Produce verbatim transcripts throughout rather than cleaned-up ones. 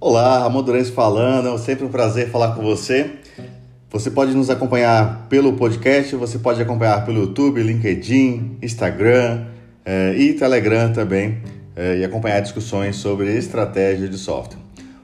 Olá, Ramon Durães falando, é sempre um prazer falar com você. Você pode nos acompanhar pelo podcast, você pode acompanhar pelo YouTube, LinkedIn, Instagram eh, e Telegram também eh, e acompanhar discussões sobre estratégia de software.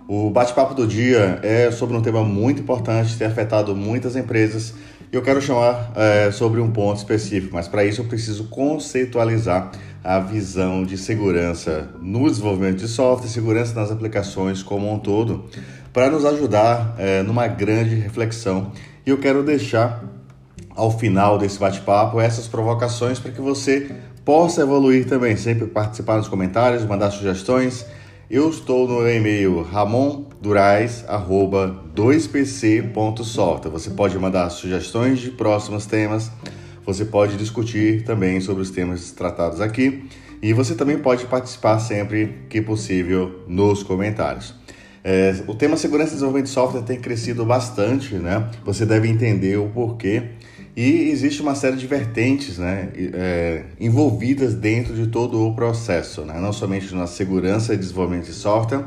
O bate-papo do dia é sobre um tema muito importante, tem afetado muitas empresas e eu quero chamar eh, sobre um ponto específico, mas para isso eu preciso conceitualizar a visão de segurança no desenvolvimento de software, segurança nas aplicações como um todo, para nos ajudar é, numa grande reflexão. E eu quero deixar ao final desse bate-papo essas provocações para que você possa evoluir também, sempre participar nos comentários, mandar sugestões. Eu estou no e-mail ramon durais arroba dois p c ponto software. Você pode mandar sugestões de próximos temas. Você pode discutir também sobre os temas tratados aqui e você também pode participar sempre que possível nos comentários. É, o tema segurança e desenvolvimento de software tem crescido bastante, né? Você deve entender o porquê e existe uma série de vertentes, né, é, envolvidas dentro de todo o processo, né? Não somente na segurança e desenvolvimento de software,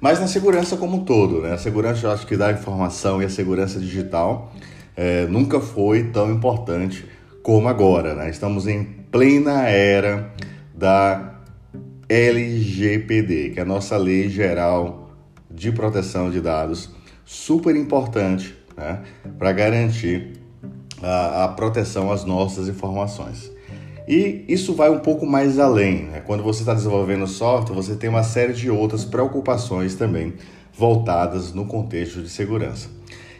mas na segurança como um todo, né? A segurança, eu acho que da informação e a segurança digital é, nunca foi tão importante como agora, né? Estamos em plena era da L G P D, que é a nossa Lei Geral de Proteção de Dados, super importante, né, para garantir a, a proteção às nossas informações. E isso vai um pouco mais além, né? Quando você está desenvolvendo software, você tem uma série de outras preocupações também voltadas no contexto de segurança.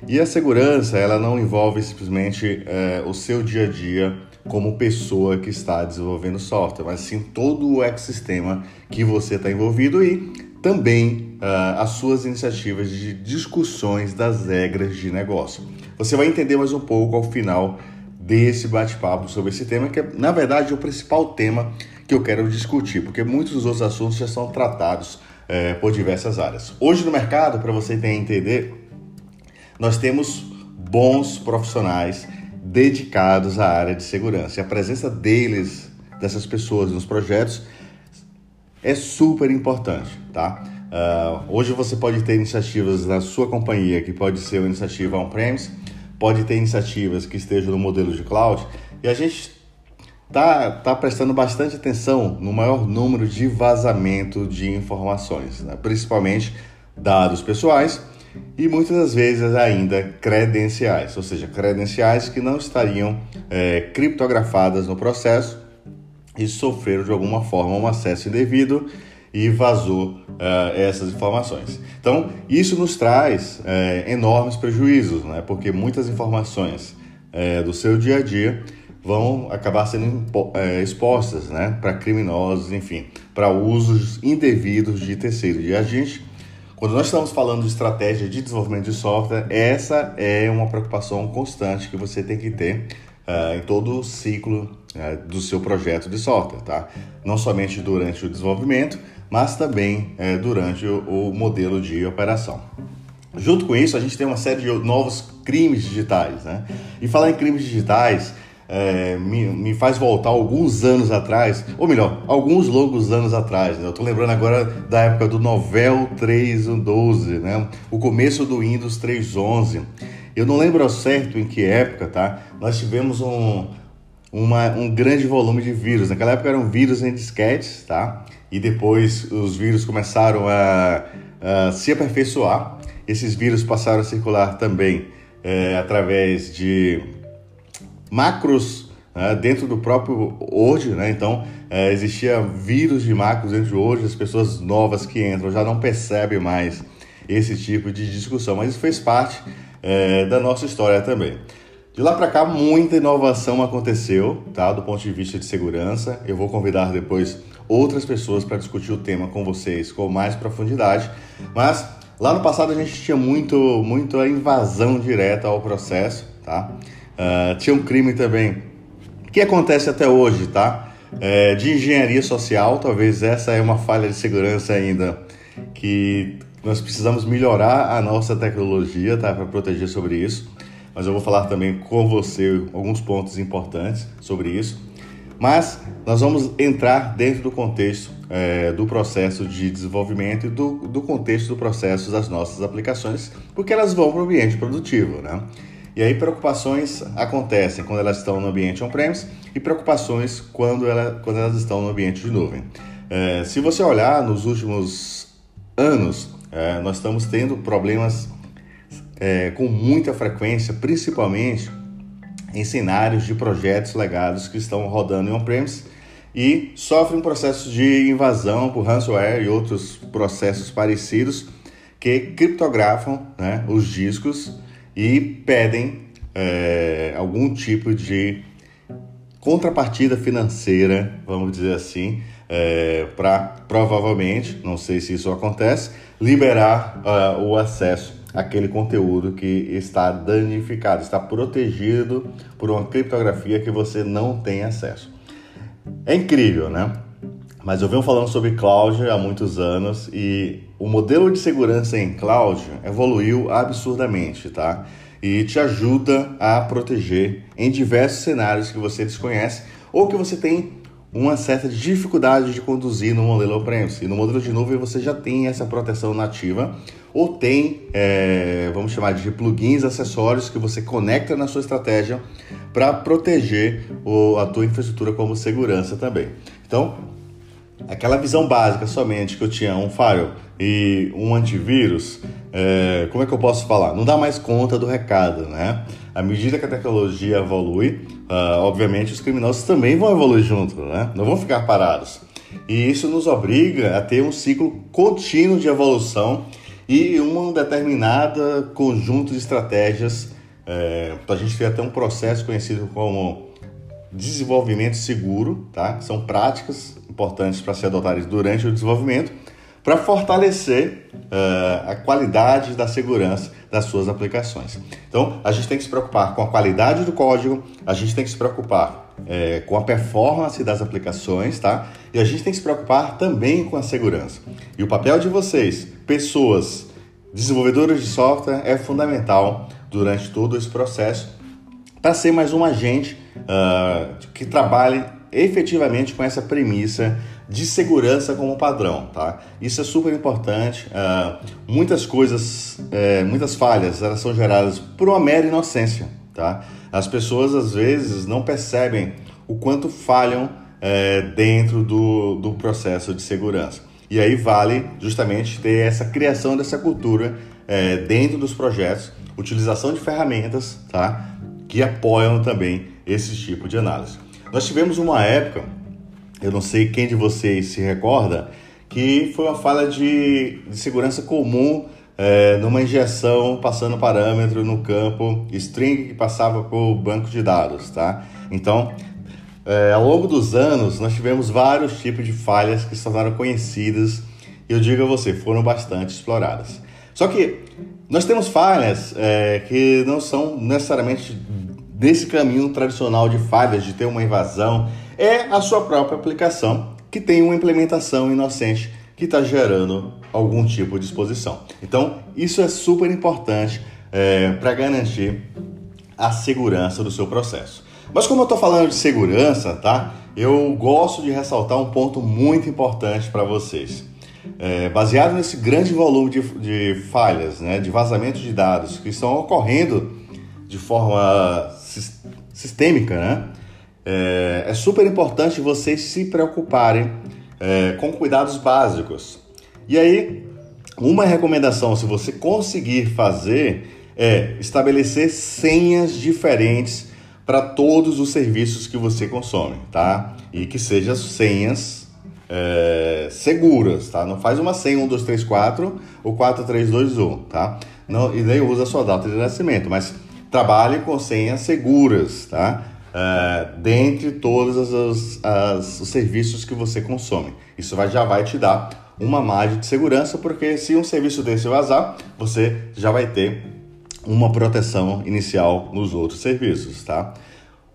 E a segurança, ela não envolve simplesmente é, o seu dia a dia como pessoa que está desenvolvendo software, mas sim todo o ecossistema que você está envolvido e também uh, as suas iniciativas de discussões das regras de negócio. Você vai entender mais um pouco ao final desse bate-papo sobre esse tema, que é, na verdade, o principal tema que eu quero discutir, porque muitos dos outros assuntos já são tratados é, por diversas áreas. Hoje no mercado, para você entender, nós temos bons profissionais dedicados à área de segurança. E a presença deles, dessas pessoas nos projetos, é super importante, tá? Uh, hoje você pode ter iniciativas na sua companhia, que pode ser uma iniciativa on-premise, pode ter iniciativas que estejam no modelo de cloud, e a gente tá, tá prestando bastante atenção no maior número de vazamento de informações, né? Principalmente dados pessoais, e muitas das vezes ainda credenciais, ou seja, credenciais que não estariam é, criptografadas no processo e sofreram de alguma forma um acesso indevido e vazou é, essas informações. Então, isso nos traz é, enormes prejuízos, né? Porque muitas informações é, do seu dia a dia vão acabar sendo expostas, né, para criminosos, enfim, para usos indevidos de terceiro. E a gente, quando nós estamos falando de estratégia de desenvolvimento de software, essa é uma preocupação constante que você tem que ter uh, em todo o ciclo uh, do seu projeto de software, tá? Não somente durante o desenvolvimento, mas também uh, durante o, o modelo de operação. Junto com isso, a gente tem uma série de novos crimes digitais, né? E falar em crimes digitais É, me, me faz voltar alguns anos atrás, ou melhor, alguns longos anos atrás, né? Eu estou lembrando agora da época do Novell três doze, né? O começo do Windows três onze. Eu não lembro ao certo em que época, tá? Nós tivemos um, uma, um grande volume de vírus. Naquela época eram vírus em disquetes, tá? E depois os vírus começaram a, a se aperfeiçoar. Esses vírus passaram a circular também é, através de macros, né, dentro do próprio Word, né? Então é, existia vírus de macros dentro do Word. As pessoas novas que entram já não percebem mais esse tipo de discussão, mas isso fez parte é, da nossa história também. De lá para cá, muita inovação aconteceu, tá? Do ponto de vista de segurança, eu vou convidar depois outras pessoas para discutir o tema com vocês com mais profundidade, mas lá no passado a gente tinha muito, muito a invasão direta ao processo, tá? Uh, tinha um crime também que acontece até hoje, tá? É, de engenharia social, talvez essa é uma falha de segurança ainda, que nós precisamos melhorar a nossa tecnologia, tá, para proteger sobre isso, mas eu vou falar também com você alguns pontos importantes sobre isso. Mas nós vamos entrar dentro do contexto é, do processo de desenvolvimento e do, do contexto do processo das nossas aplicações, porque elas vão para o ambiente produtivo, né? E aí preocupações acontecem quando elas estão no ambiente on-premise e preocupações quando, ela, quando elas estão no ambiente de nuvem. É, se você olhar nos últimos anos, é, nós estamos tendo problemas é, com muita frequência, principalmente em cenários de projetos legados que estão rodando em on-premise e sofrem um processo de invasão por ransomware e outros processos parecidos que criptografam, né, os discos e pedem é, algum tipo de contrapartida financeira, vamos dizer assim, é, para provavelmente, não sei se isso acontece, liberar uh, o acesso àquele conteúdo que está danificado, está protegido por uma criptografia que você não tem acesso. É incrível, né? Mas eu venho falando sobre cloud há muitos anos e o modelo de segurança em cloud evoluiu absurdamente, tá? E te ajuda a proteger em diversos cenários que você desconhece ou que você tem uma certa dificuldade de conduzir no modelo on-premise. E no modelo de nuvem você já tem essa proteção nativa ou tem, é, vamos chamar de plugins, acessórios que você conecta na sua estratégia para proteger o, a tua infraestrutura como segurança também. Então, aquela visão básica somente que eu tinha um firewall e um antivírus, é, como é que eu posso falar? Não dá mais conta do recado, né? À medida que a tecnologia evolui, uh, obviamente os criminosos também vão evoluir junto, né? Não vão ficar parados. E isso nos obriga a ter um ciclo contínuo de evolução e um determinado conjunto de estratégias é, para a gente ter até um processo conhecido como desenvolvimento seguro, tá? São práticas importantes para ser adotadas durante o desenvolvimento para fortalecer uh, a qualidade da segurança das suas aplicações. Então, a gente tem que se preocupar com a qualidade do código, a gente tem que se preocupar é, com a performance das aplicações, tá? E a gente tem que se preocupar também com a segurança. E o papel de vocês, pessoas, desenvolvedores de software, é fundamental durante todo esse processo para ser mais um agente uh, que trabalhe efetivamente com essa premissa de segurança como padrão, tá? Isso é super importante. Uh, muitas coisas, é, muitas falhas, elas são geradas por uma mera inocência, tá? As pessoas, às vezes, não percebem o quanto falham é, dentro do, do processo de segurança. E aí vale justamente ter essa criação dessa cultura é, dentro dos projetos, utilização de ferramentas, tá? Que apoiam também esse tipo de análise. Nós tivemos uma época, eu não sei quem de vocês se recorda, que foi uma falha de, de segurança comum é, numa injeção passando parâmetro no campo string que passava para o banco de dados, tá? Então, é, ao longo dos anos, nós tivemos vários tipos de falhas que se tornaram conhecidas e eu digo a você, foram bastante exploradas. Só que nós temos falhas é, que não são necessariamente desse caminho tradicional de falhas, de ter uma invasão, é a sua própria aplicação que tem uma implementação inocente que está gerando algum tipo de exposição. Então, isso é super importante é, para garantir a segurança do seu processo. Mas como eu estou falando de segurança, tá? Eu gosto de ressaltar um ponto muito importante para vocês. É, baseado nesse grande volume de, de falhas, né, de vazamentos de dados que estão ocorrendo de forma sistêmica, né? É, é super importante vocês se preocuparem é, com cuidados básicos. E aí, uma recomendação, se você conseguir fazer, é estabelecer senhas diferentes para todos os serviços que você consome, tá? E que sejam senhas é, seguras, tá? Não faz uma senha um, dois, três, quatro ou quatro, três, dois, um, tá? Não, e nem usa a sua data de nascimento, mas trabalhe com senhas seguras, tá? Uh, dentre todos os, as, os serviços que você consome. Isso vai, já vai te dar uma margem de segurança, porque se um serviço desse vazar, você já vai ter uma proteção inicial nos outros serviços, tá?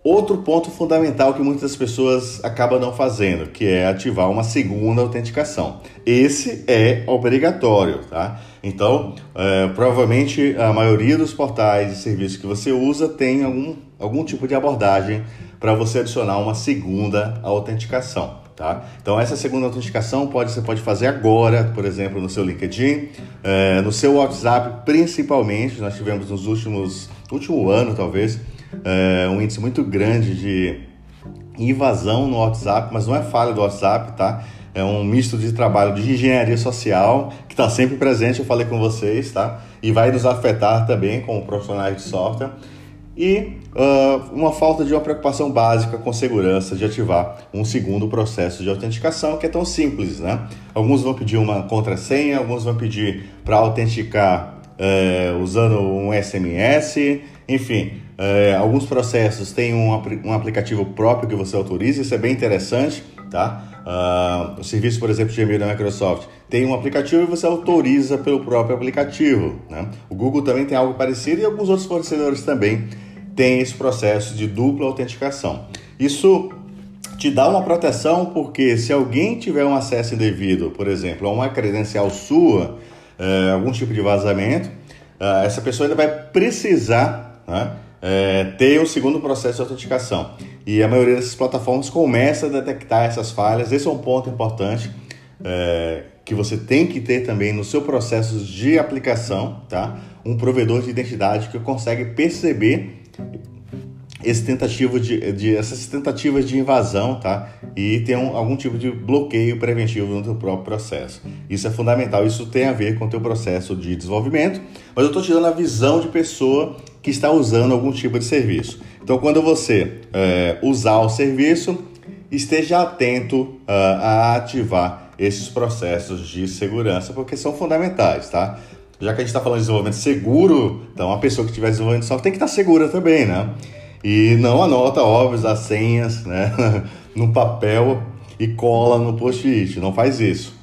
Outro ponto fundamental que muitas pessoas acabam não fazendo, que é ativar uma segunda autenticação. Esse é obrigatório, tá? Então, é, provavelmente a maioria dos portais e serviços que você usa tem algum, algum tipo de abordagem para você adicionar uma segunda autenticação, tá? Então essa segunda autenticação pode, você pode fazer agora, por exemplo, no seu LinkedIn, é, no seu WhatsApp principalmente. Nós tivemos nos últimos, último ano talvez, é, um índice muito grande de invasão no WhatsApp, mas não é falha do WhatsApp, tá? É um misto de trabalho de engenharia social, que está sempre presente, eu falei com vocês, tá? E vai nos afetar também como profissionais de software. E uh, uma falta de uma preocupação básica com segurança de ativar um segundo processo de autenticação, que é tão simples, né? Alguns vão pedir uma contrassenha, alguns vão pedir para autenticar uh, usando um S M S, enfim... É, alguns processos têm um, um aplicativo próprio que você autoriza, isso é bem interessante, tá? Uh, o serviço, por exemplo, de e-mail da Microsoft tem um aplicativo e você autoriza pelo próprio aplicativo, né? O Google também tem algo parecido e alguns outros fornecedores também têm esse processo de dupla autenticação. Isso te dá uma proteção porque se alguém tiver um acesso indevido, por exemplo, a uma credencial sua, uh, algum tipo de vazamento, uh, essa pessoa ainda vai precisar, né? É, ter um segundo processo de autenticação. E a maioria dessas plataformas começa a detectar essas falhas. Esse é um ponto importante é, que você tem que ter também no seu processo de aplicação, tá? Um provedor de identidade que consegue perceber esse tentativo de, de, essas tentativas de invasão, tá? E ter um, algum tipo de bloqueio preventivo no teu próprio processo. Isso é fundamental, isso tem a ver com o teu processo de desenvolvimento, mas eu estou te dando a visão de pessoa que está usando algum tipo de serviço. Então, quando você é, usar o serviço, esteja atento uh, a ativar esses processos de segurança, porque são fundamentais, tá? Já que a gente está falando de desenvolvimento seguro, então a pessoa que estiver desenvolvendo software tem que estar segura também, né? E não anota, óbvio, as senhas, né, no papel e cola no post-it, não faz isso.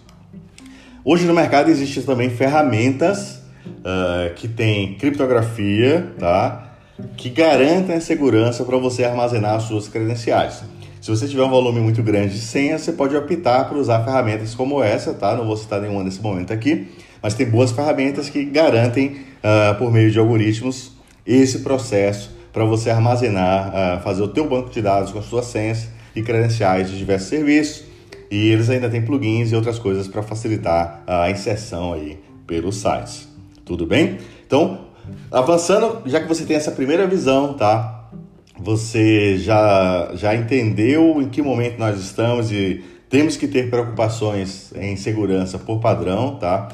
Hoje no mercado existem também ferramentas Uh, que tem criptografia, tá? Que garantem a segurança para você armazenar as suas credenciais. Se você tiver um volume muito grande de senhas, você pode optar por usar ferramentas como essa, tá? Não vou citar nenhuma nesse momento aqui, mas tem boas ferramentas que garantem, uh, por meio de algoritmos, esse processo para você armazenar, uh, fazer o teu banco de dados com as suas senhas e credenciais de diversos serviços. E eles ainda têm plugins e outras coisas para facilitar a inserção aí pelos sites. Tudo bem? Então, avançando, já que você tem essa primeira visão, tá? Você já, já entendeu em que momento nós estamos e temos que ter preocupações em segurança por padrão, tá?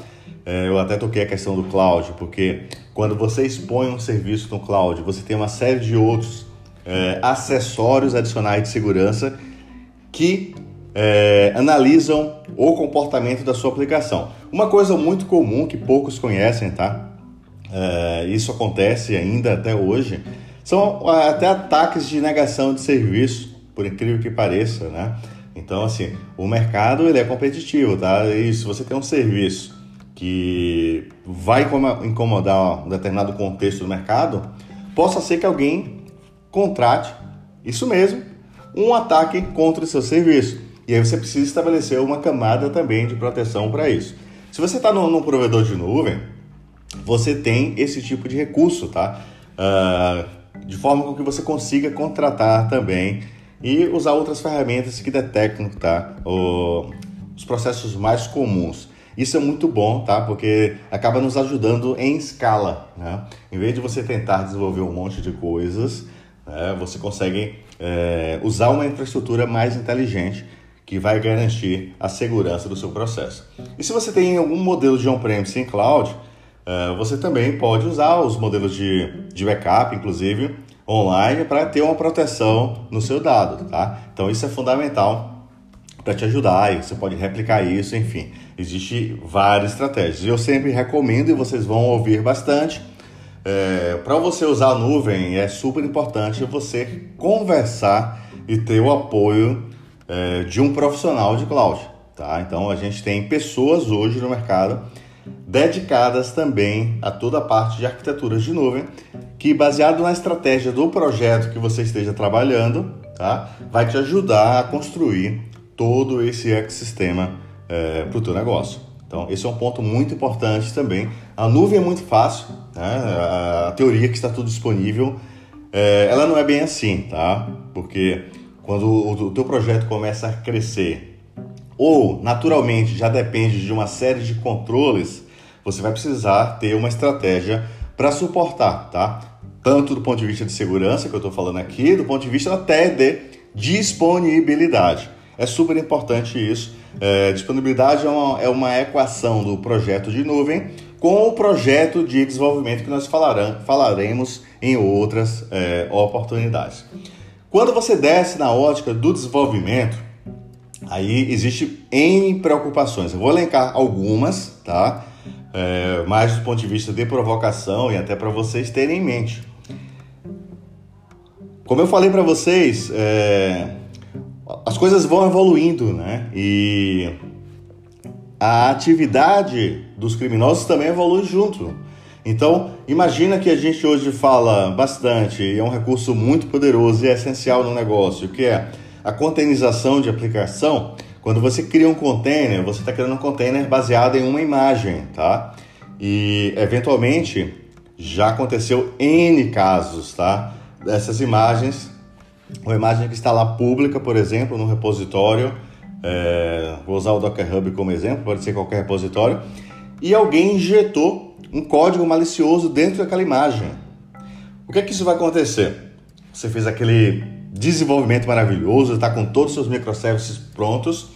É, eu até toquei a questão do cloud, porque quando você expõe um serviço no cloud, você tem uma série de outros é, acessórios adicionais de segurança que é, analisam o comportamento da sua aplicação. Uma coisa muito comum que poucos conhecem, tá? É, isso acontece ainda até hoje, são até ataques de negação de serviço, por incrível que pareça, né? Então, assim, o mercado ele é competitivo, tá? E se você tem um serviço que vai incomodar um determinado contexto do mercado, possa ser que alguém contrate, isso mesmo, um ataque contra o seu serviço. E aí você precisa estabelecer uma camada também de proteção para isso. Se você está num provedor de nuvem, você tem esse tipo de recurso, tá? Uh, de forma com que você consiga contratar também e usar outras ferramentas que detectam, tá? O, os processos mais comuns. Isso é muito bom, tá? Porque acaba nos ajudando em escala, né? Em vez de você tentar desenvolver um monte de coisas, né, você consegue é, usar uma infraestrutura mais inteligente que vai garantir a segurança do seu processo. E se você tem algum modelo de on-premise em cloud, você também pode usar os modelos de, de backup, inclusive, online, para ter uma proteção no seu dado, tá? Então isso é fundamental para te ajudar, e você pode replicar isso, enfim. Existem várias estratégias. Eu sempre recomendo, e vocês vão ouvir bastante, é, para você usar a nuvem, é super importante você conversar e ter o apoio de um profissional de cloud, tá? Então a gente tem pessoas hoje no mercado dedicadas também a toda a parte de arquiteturas de nuvem, que baseado na estratégia do projeto que você esteja trabalhando, tá? Vai te ajudar a construir todo esse ecossistema é, para o teu negócio. Então esse é um ponto muito importante também. A nuvem é muito fácil, né? A teoria é que está tudo disponível. É, ela não é bem assim, tá? Porque quando o, o teu projeto começa a crescer ou naturalmente já depende de uma série de controles, você vai precisar ter uma estratégia para suportar, tá? Tanto do ponto de vista de segurança, que eu estou falando aqui, do ponto de vista até de disponibilidade. É super importante isso. É, disponibilidade é uma, é uma equação do projeto de nuvem com o projeto de desenvolvimento que nós falarão, falaremos em outras é, oportunidades. Quando você desce na ótica do desenvolvimento, aí existe N preocupações. Eu vou elencar algumas, tá? É, mais do ponto de vista de provocação e até para vocês terem em mente. Como eu falei para vocês, é, as coisas vão evoluindo, né? E a atividade dos criminosos também evolui junto. Então, imagina que a gente hoje fala bastante, e é um recurso muito poderoso e é essencial no negócio, que é a containerização de aplicação. Quando você cria um container, você está criando um container baseado em uma imagem, tá? E, eventualmente, já aconteceu N casos, tá? Essas imagens, uma imagem que está lá pública, por exemplo, no repositório, é, vou usar o Docker Hub como exemplo, pode ser qualquer repositório, e alguém injetou um código malicioso dentro daquela imagem. O que é que isso vai acontecer? Você fez aquele desenvolvimento maravilhoso, está com todos os seus microservices prontos,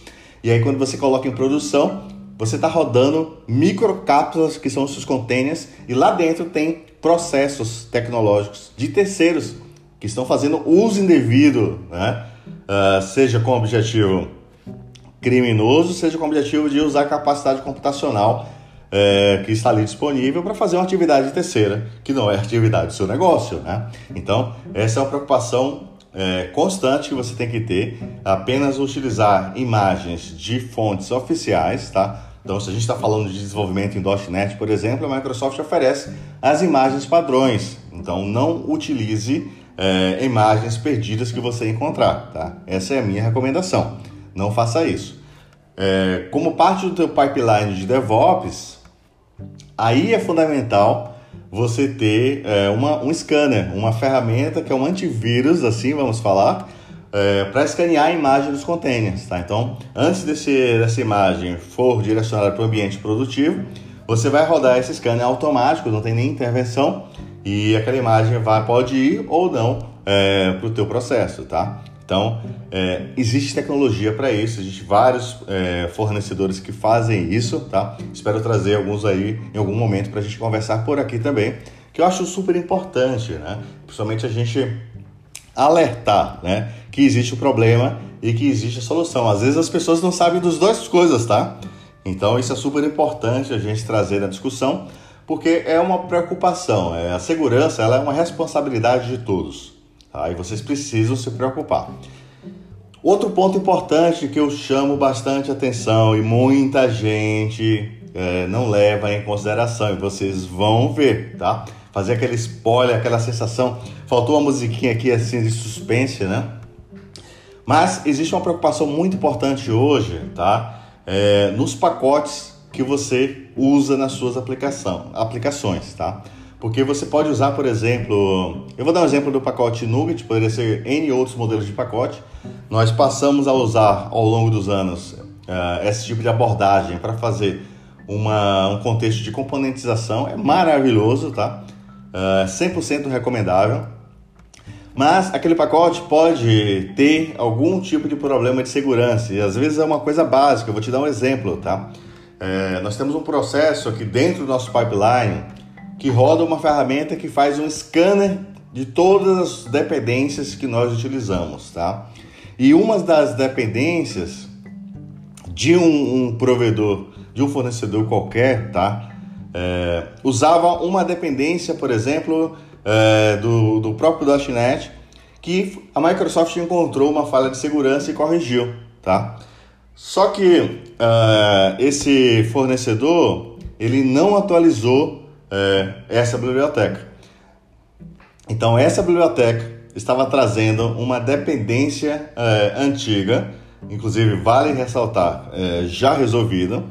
e aí quando você coloca em produção, você está rodando microcápsulas, que são os seus containers, e lá dentro tem processos tecnológicos de terceiros que estão fazendo uso indevido, né? Uh, seja com objetivo criminoso, seja com objetivo de usar a capacidade computacional é, que está ali disponível para fazer uma atividade terceira, que não é atividade do seu negócio, né? Então, essa é uma preocupação é, constante que você tem que ter, apenas utilizar imagens de fontes oficiais, tá? Então, se a gente está falando de desenvolvimento em .ponto net, por exemplo, a Microsoft oferece as imagens padrões. Então, não utilize é, imagens perdidas que você encontrar, tá? Essa é a minha recomendação. Não faça isso. É, como parte do teu pipeline de DevOps, aí é fundamental você ter é, uma, um scanner, uma ferramenta que é um antivírus, assim vamos falar, É, para escanear a imagem dos containers, tá? Então, antes desse, dessa imagem for direcionada para o ambiente produtivo, você vai rodar esse scanner automático, não tem nem intervenção, e aquela imagem vai, pode ir ou não é, para o teu processo, tá? Então, é, existe tecnologia para isso, existe vários é, fornecedores que fazem isso, tá? Espero trazer alguns aí em algum momento para a gente conversar por aqui também, que eu acho super importante, né? Principalmente a gente alertar, né, que existe o problema e que existe a solução. Às vezes as pessoas não sabem das duas coisas, tá? Então isso é super importante a gente trazer na discussão, porque é uma preocupação. É, a segurança, ela é uma responsabilidade de todos, tá? E vocês precisam se preocupar. Outro ponto importante que eu chamo bastante atenção e muita gente é, não leva em consideração, e vocês vão ver, tá? Fazer aquele spoiler, aquela sensação. Faltou uma musiquinha aqui assim de suspense, né? Mas existe uma preocupação muito importante hoje, tá? É, nos pacotes que você usa nas suas aplicação, aplicações, tá? Porque você pode usar, por exemplo... Eu vou dar um exemplo do pacote NuGet, poderia ser N outros modelos de pacote. Nós passamos a usar, ao longo dos anos, uh, esse tipo de abordagem para fazer uma, um contexto de componentização. É maravilhoso, tá? Uh, cem por cento recomendável, mas aquele pacote pode ter algum tipo de problema de segurança e às vezes é uma coisa básica. Eu vou te dar um exemplo, tá? Uh, nós temos um processo aqui dentro do nosso pipeline que roda uma ferramenta que faz um scanner de todas as dependências que nós utilizamos, tá? E uma das dependências de um, um provedor, de um fornecedor qualquer, tá? É, usava uma dependência, por exemplo, é, do, do próprio .ponto net, que a Microsoft encontrou uma falha de segurança e corrigiu, tá? Só que é, esse fornecedor, ele não atualizou é, essa biblioteca. Então essa biblioteca estava trazendo uma dependência é, antiga, inclusive vale ressaltar, é, já resolvida,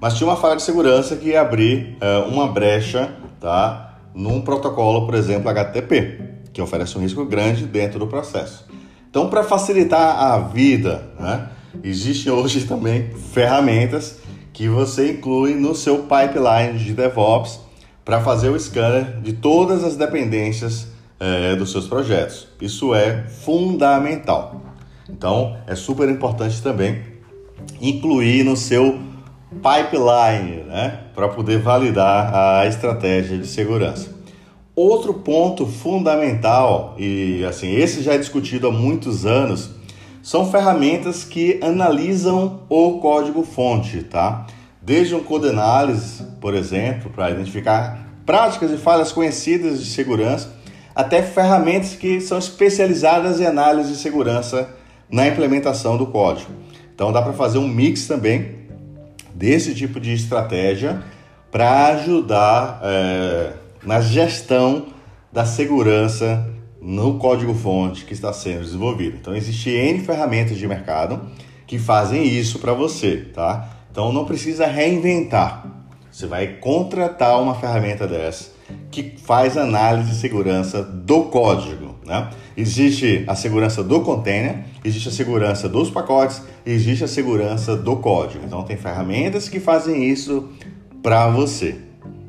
mas tinha uma falha de segurança que ia abrir é, uma brecha, tá, num protocolo, por exemplo, H T T P. que oferece um risco grande dentro do processo. Então, para facilitar a vida, né, existem hoje também ferramentas que você inclui no seu pipeline de DevOps para fazer o scanner de todas as dependências é, dos seus projetos. Isso é fundamental. Então, é super importante também incluir no seu pipeline, né, para poder validar a estratégia de segurança. Outro ponto fundamental, e assim, esse já é discutido há muitos anos, são ferramentas que analisam o código-fonte, tá? Desde um code análise, por exemplo, para identificar práticas e falhas conhecidas de segurança, até ferramentas que são especializadas em análise de segurança na implementação do código. Então dá para fazer um mix também desse tipo de estratégia para ajudar é, na gestão da segurança no código-fonte que está sendo desenvolvido. Então, existem N ferramentas de mercado que fazem isso para você, tá? Então, não precisa reinventar. Você vai contratar uma ferramenta dessa que faz análise de segurança do código, né? Existe a segurança do container, existe a segurança dos pacotes, existe a segurança do código. Então, tem ferramentas que fazem isso para você,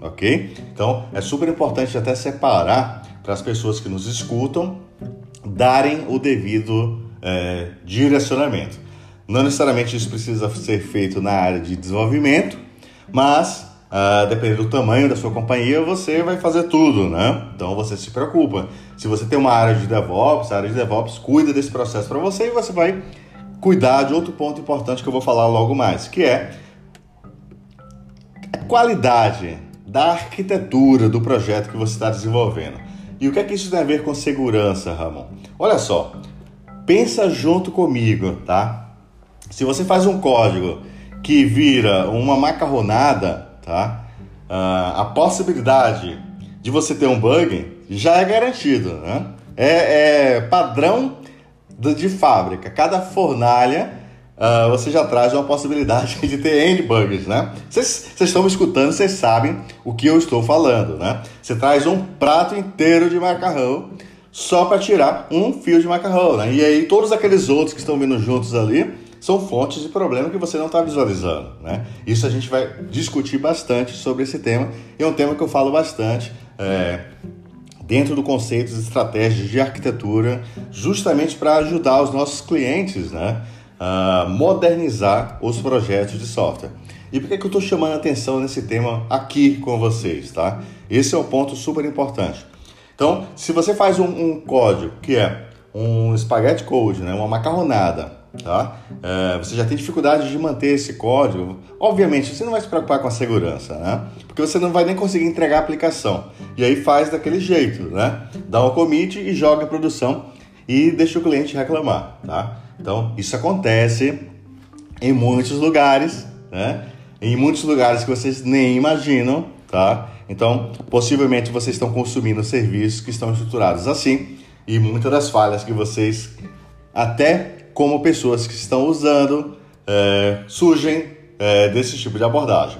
ok? Então, é super importante até separar para as pessoas que nos escutam darem o devido é, direcionamento. Não necessariamente isso precisa ser feito na área de desenvolvimento, mas Uh, dependendo do tamanho da sua companhia, você vai fazer tudo, né? Então você se preocupa. Se você tem uma área de DevOps, a área de DevOps cuida desse processo para você e você vai cuidar de outro ponto importante que eu vou falar logo mais, que é a qualidade da arquitetura do projeto que você está desenvolvendo. E o que é que isso tem a ver com segurança, Ramon? Olha só, pensa junto comigo, tá? Se você faz um código que vira uma macarronada, tá? Uh, a possibilidade de você ter um bug já é garantida, né? É, é padrão de, de fábrica. Cada fornalha uh, você já traz uma possibilidade de ter N bugs, né? Vocês estão me escutando, vocês sabem o que eu estou falando, né? Você traz um prato inteiro de macarrão só para tirar um fio de macarrão, né? E aí todos aqueles outros que estão vindo juntos ali são fontes de problema que você não está visualizando, né? Isso a gente vai discutir bastante sobre esse tema. É um tema que eu falo bastante é, dentro do conceito de estratégias de arquitetura, justamente para ajudar os nossos clientes, né, a modernizar os projetos de software. E por que que eu estou chamando a atenção nesse tema aqui com vocês, tá? Esse é um ponto super importante. Então, se você faz um, um código que é um spaghetti code, né, uma macarronada, tá? É, você já tem dificuldade de manter esse código. Obviamente, você não vai se preocupar com a segurança, né? Porque você não vai nem conseguir entregar a aplicação. E aí faz daquele jeito, né? Dá um commit e joga a produção e deixa o cliente reclamar, tá? Então, isso acontece em muitos lugares, né? Em muitos lugares que vocês nem imaginam, tá? Então, possivelmente vocês estão consumindo serviços que estão estruturados assim. E muitas das falhas que vocês até como pessoas que estão usando, é, surgem é, desse tipo de abordagem.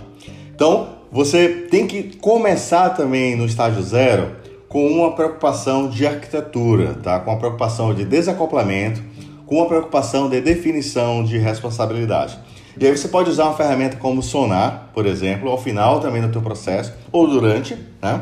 Então, você tem que começar também no estágio zero com uma preocupação de arquitetura, tá? Com uma preocupação de desacoplamento, com uma preocupação de definição de responsabilidade. E aí você pode usar uma ferramenta como Sonar, por exemplo, ao final também do teu processo, ou durante, né?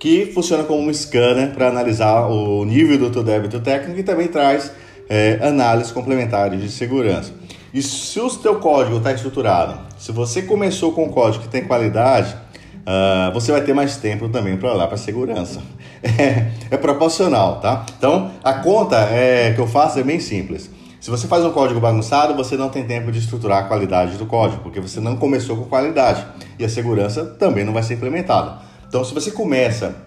Que funciona como um scanner para analisar o nível do teu débito técnico e também traz É, análises complementares de segurança. E se o teu código está estruturado, se você começou com um código que tem qualidade, uh, você vai ter mais tempo também para olhar para segurança. É, é proporcional, tá? Então, a conta é, que eu faço é bem simples. Se você faz um código bagunçado, você não tem tempo de estruturar a qualidade do código, porque você não começou com qualidade e a segurança também não vai ser implementada. Então, se você começa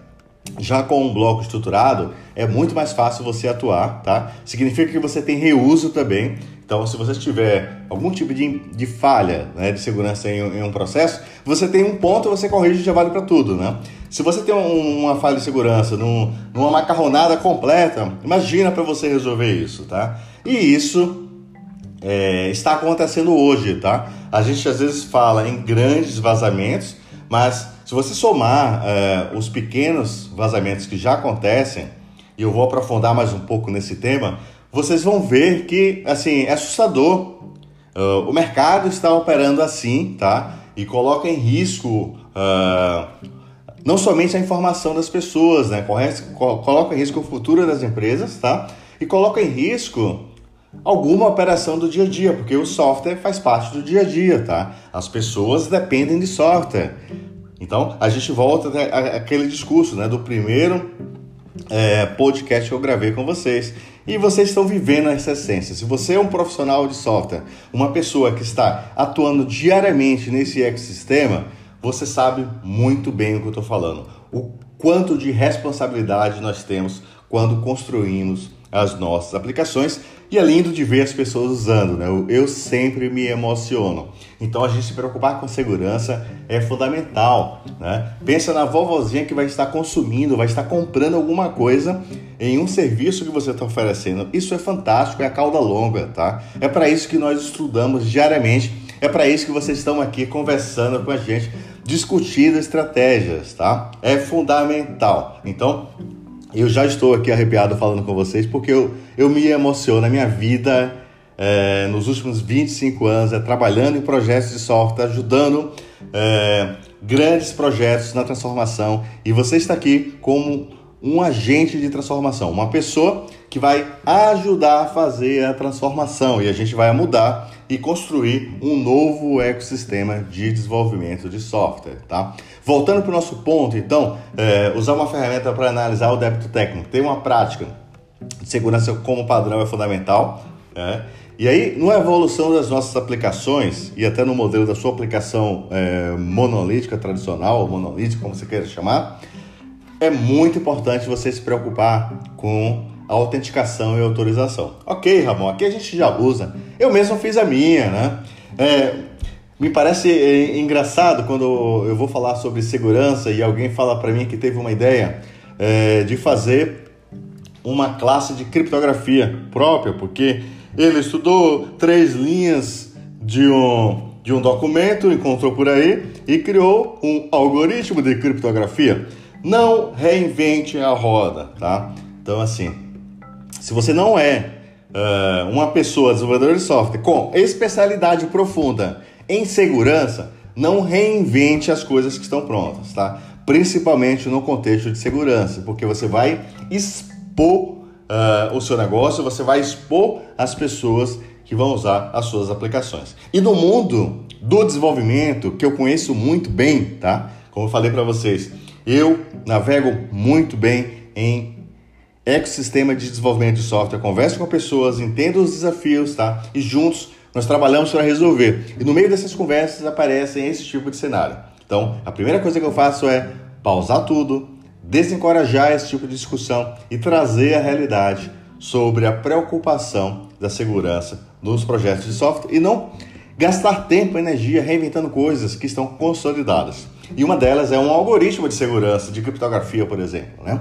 já com um bloco estruturado, é muito mais fácil você atuar, tá? Significa que você tem reuso também. Então, se você tiver algum tipo de, de falha, né, de segurança em, em um processo, você tem um ponto, você corrige e já vale para tudo, né? Se você tem um, uma falha de segurança num, numa macarronada completa, imagina para você resolver isso, tá? E isso é, está acontecendo hoje, tá? A gente às vezes fala em grandes vazamentos, mas Se você somar uh, os pequenos vazamentos que já acontecem, e eu vou aprofundar mais um pouco nesse tema, vocês vão ver que, assim, é assustador. Uh, o mercado está operando assim, tá? E coloca em risco uh, não somente a informação das pessoas, né? Coloca em risco o futuro das empresas, tá? E coloca em risco alguma operação do dia a dia, porque o software faz parte do dia a dia, tá? As pessoas dependem de software. Então, a gente volta àquele discurso, né? Do primeiro é, podcast que eu gravei com vocês. E vocês estão vivendo essa essência. Se você é um profissional de software, uma pessoa que está atuando diariamente nesse ecossistema, você sabe muito bem o que eu estou falando. O quanto de responsabilidade nós temos quando construímos as nossas aplicações. E é lindo de ver as pessoas usando, né? Eu, eu sempre me emociono. Então, a gente se preocupar com segurança é fundamental, né? Pensa na vovozinha que vai estar consumindo, vai estar comprando alguma coisa em um serviço que você está oferecendo. Isso é fantástico, é a cauda longa, tá? É para isso que nós estudamos diariamente, é para isso que vocês estão aqui conversando com a gente, discutindo estratégias, tá? É fundamental. Então, eu já estou aqui arrepiado falando com vocês, porque eu, eu me emociono. A minha vida é, nos últimos vinte e cinco anos é trabalhando em projetos de software, ajudando é, grandes projetos na transformação. E você está aqui como um agente de transformação, uma pessoa que vai ajudar a fazer a transformação. E a gente vai mudar e construir um novo ecossistema de desenvolvimento de software, tá? Voltando para o nosso ponto, então, é, usar uma ferramenta para analisar o débito técnico. Ter uma prática de segurança como padrão é fundamental, né? E aí, na evolução das nossas aplicações, e até no modelo da sua aplicação é, monolítica, tradicional, ou monolítica, como você queira chamar, é muito importante você se preocupar com a autenticação e autorização. Ok, Ramon, aqui a gente já usa. Eu mesmo fiz a minha, né? É, me parece engraçado quando eu vou falar sobre segurança e alguém fala para mim que teve uma ideia é, de fazer uma classe de criptografia própria, porque ele estudou três linhas de um, de um documento, encontrou por aí e criou um algoritmo de criptografia. Não reinvente a roda, tá? Então, assim, se você não é uh, uma pessoa desenvolvedora de software com especialidade profunda em segurança, não reinvente as coisas que estão prontas, tá? Principalmente no contexto de segurança, porque você vai expor uh, o seu negócio, você vai expor as pessoas que vão usar as suas aplicações. E no mundo do desenvolvimento, que eu conheço muito bem, tá? Como eu falei para vocês, eu navego muito bem em ecossistema de desenvolvimento de software, converso com pessoas, entendo os desafios, tá? E juntos nós trabalhamos para resolver. E no meio dessas conversas aparecem esse tipo de cenário. Então, a primeira coisa que eu faço é pausar tudo, desencorajar esse tipo de discussão e trazer a realidade sobre a preocupação da segurança nos projetos de software e não gastar tempo e energia reinventando coisas que estão consolidadas. E uma delas é um algoritmo de segurança, de criptografia, por exemplo, né?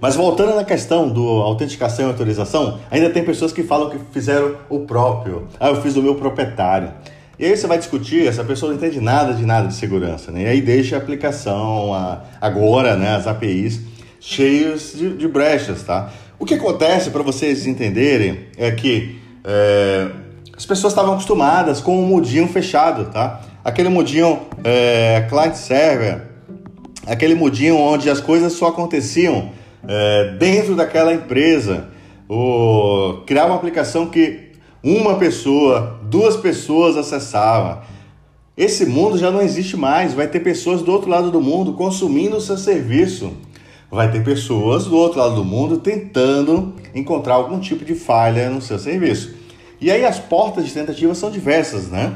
Mas voltando na questão do autenticação e autorização, ainda tem pessoas que falam que fizeram o próprio. Ah, eu fiz o meu proprietário. E aí você vai discutir, essa pessoa não entende nada de nada de segurança, né? E aí deixa a aplicação, a, agora, né, as A P Is, cheias de, de brechas, tá? O que acontece, para vocês entenderem, é que é, as pessoas estavam acostumadas com o mudinho fechado, tá? Aquele mudinho é, client-server, aquele mudinho onde as coisas só aconteciam É, dentro daquela empresa, ou criar uma aplicação que uma pessoa, duas pessoas acessavam. Esse mundo já não existe mais. Vai ter pessoas do outro lado do mundo consumindo o seu serviço. Vai ter pessoas do outro lado do mundo tentando encontrar algum tipo de falha no seu serviço. E aí as portas de tentativa são diversas, né?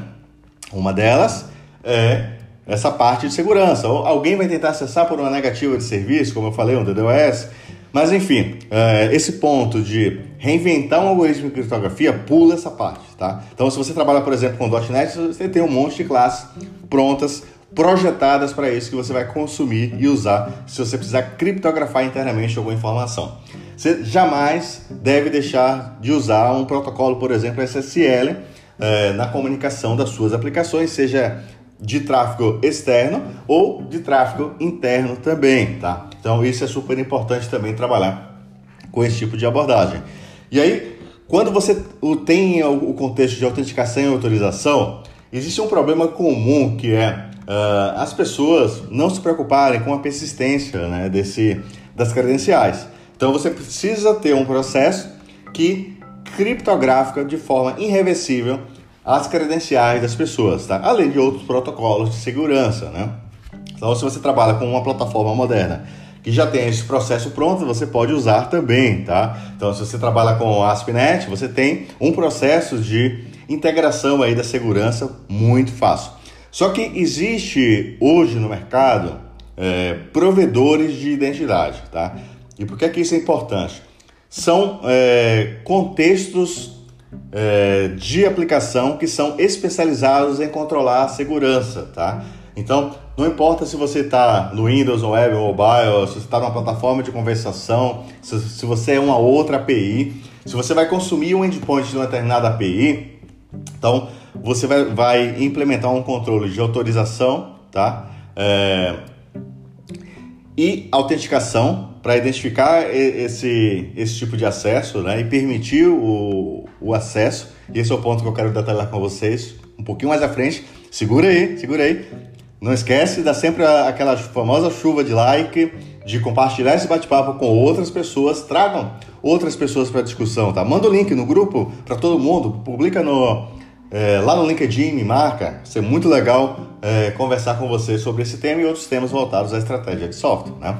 Uma delas é essa parte de segurança. Ou alguém vai tentar acessar por uma negativa de serviço, como eu falei, um D D o S. Mas, enfim, esse ponto de reinventar um algoritmo de criptografia pula essa parte, tá? Então, se você trabalha, por exemplo, com .NET, você tem um monte de classes prontas, projetadas para isso, que você vai consumir e usar se você precisar criptografar internamente alguma informação. Você jamais deve deixar de usar um protocolo, por exemplo, S S L, na comunicação das suas aplicações, seja de tráfego externo ou de tráfego interno também, tá? Então isso é super importante também, trabalhar com esse tipo de abordagem. E aí, quando você tem o contexto de autenticação e autorização, existe um problema comum que é uh, as pessoas não se preocuparem com a persistência, né, desse, das credenciais. Então você precisa ter um processo que criptográfica de forma irreversível as credenciais das pessoas, tá? Além de outros protocolos de segurança, né? Então, se você trabalha com uma plataforma moderna que já tem esse processo pronto, você pode usar também, tá? Então, se você trabalha com A S P ponto net, você tem um processo de integração aí da segurança muito fácil. Só que existe hoje no mercado é, provedores de identidade, tá? E por que é que isso é importante? São é, contextos É, de aplicação que são especializados em controlar a segurança, tá? Então, não importa se você está no Windows, no web, no mobile, se você está numa plataforma de conversação, se, se você é uma outra A P I, se você vai consumir um endpoint de uma determinada A P I, então você vai, vai implementar um controle de autorização, tá? É, e autenticação para identificar esse, esse tipo de acesso, né? E permitir o, o acesso. E esse é o ponto que eu quero detalhar com vocês um pouquinho mais à frente. Segura aí, segura aí. Não esquece, dá sempre a, aquela famosa chuva de like, de compartilhar esse bate-papo com outras pessoas. Tragam outras pessoas para a discussão, tá? Manda o link no grupo para todo mundo. Publica no, é, lá no LinkedIn, me marca. Vai ser muito legal é, conversar com vocês sobre esse tema e outros temas voltados à estratégia de software, né?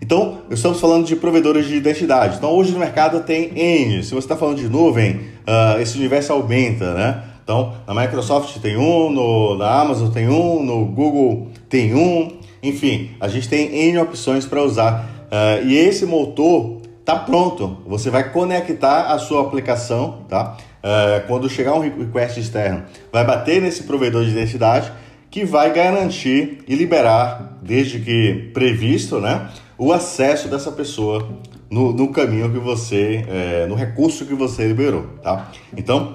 Então, estamos falando de provedores de identidade. Então, hoje no mercado tem N. Se você está falando de nuvem, uh, esse universo aumenta, né? Então, na Microsoft tem um, no, na Amazon tem um, no Google tem um. Enfim, a gente tem N opções para usar. Uh, e esse motor está pronto. Você vai conectar a sua aplicação, tá? Uh, quando chegar um request externo, vai bater nesse provedor de identidade que vai garantir e liberar, desde que previsto, né, o acesso dessa pessoa no, no caminho que você, é, no recurso que você liberou, tá? Então,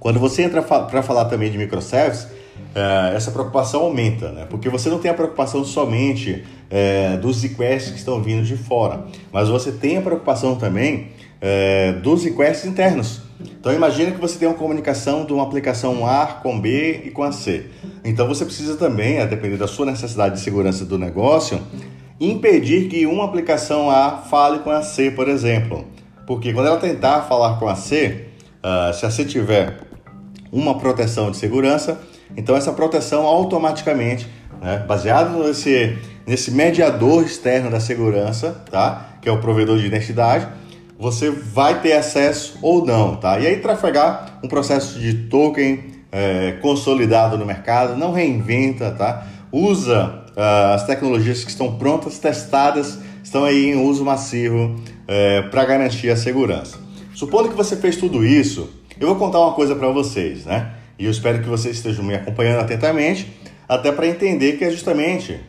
quando você entra fa- para falar também de microservices, é, essa preocupação aumenta, né? Porque você não tem a preocupação somente é, dos requests que estão vindo de fora, mas você tem a preocupação também é, dos requests internos. Então, imagina que você tem uma comunicação de uma aplicação A com B e com a C. Então, você precisa também, a depender da sua necessidade de segurança do negócio, impedir que uma aplicação A fale com a C, por exemplo. Porque quando ela tentar falar com a C, uh, se a C tiver uma proteção de segurança, então essa proteção automaticamente, né, baseado nesse, nesse mediador externo da segurança, tá, que é o provedor de identidade, você vai ter acesso ou não, tá? E aí trafegar um processo de token é, consolidado no mercado, não reinventa, tá? Usa as tecnologias que estão prontas, testadas, estão aí em uso massivo é, para garantir a segurança. Supondo que você fez tudo isso, eu vou contar uma coisa para vocês, né? E eu espero que vocês estejam me acompanhando atentamente, até para entender que é justamente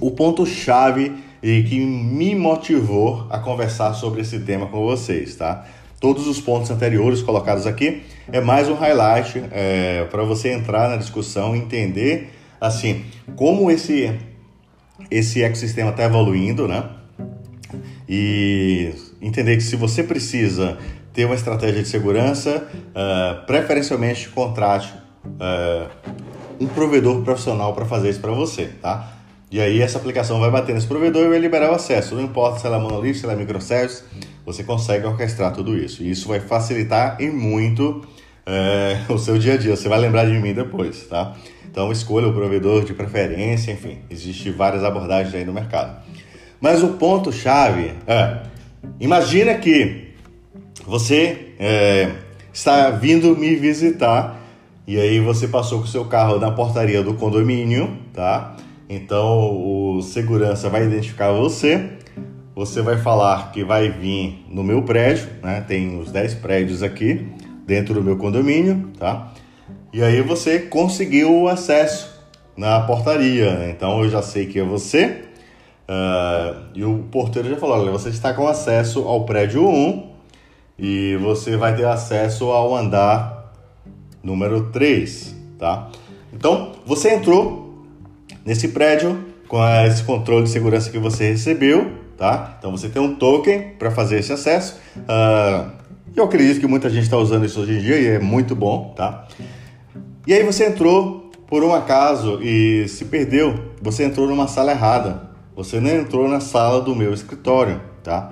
o ponto-chave e que me motivou a conversar sobre esse tema com vocês, tá? Todos os pontos anteriores colocados aqui é mais um highlight é, para você entrar na discussão e entender assim, como esse, esse ecossistema está evoluindo, né? E entender que se você precisa ter uma estratégia de segurança, uh, preferencialmente contrate uh, um provedor profissional para fazer isso para você, tá? E aí essa aplicação vai bater nesse provedor e vai liberar o acesso. Não importa se ela é monolítica, se ela é microservice, você consegue orquestrar tudo isso. E isso vai facilitar e muito uh, o seu dia a dia. Você vai lembrar de mim depois, tá? Então, escolha o provedor de preferência, enfim, existem várias abordagens aí no mercado. Mas o ponto-chave é, imagina que você é, está vindo me visitar e aí você passou com o seu carro na portaria do condomínio, tá? Então, o segurança vai identificar você, você vai falar que vai vir no meu prédio, né? Tem uns dez prédios aqui dentro do meu condomínio, tá? E aí você conseguiu o acesso na portaria. Então eu já sei que é você. Uh, e o porteiro já falou, olha, você está com acesso ao prédio um e você vai ter acesso ao andar número três, tá? Então, você entrou nesse prédio com esse controle de segurança que você recebeu, tá? Então, você tem um token para fazer esse acesso. Uh, eu acredito que muita gente está usando isso hoje em dia e é muito bom, tá? E aí você entrou por um acaso e se perdeu. Você entrou numa sala errada. Você não entrou na sala do meu escritório, tá?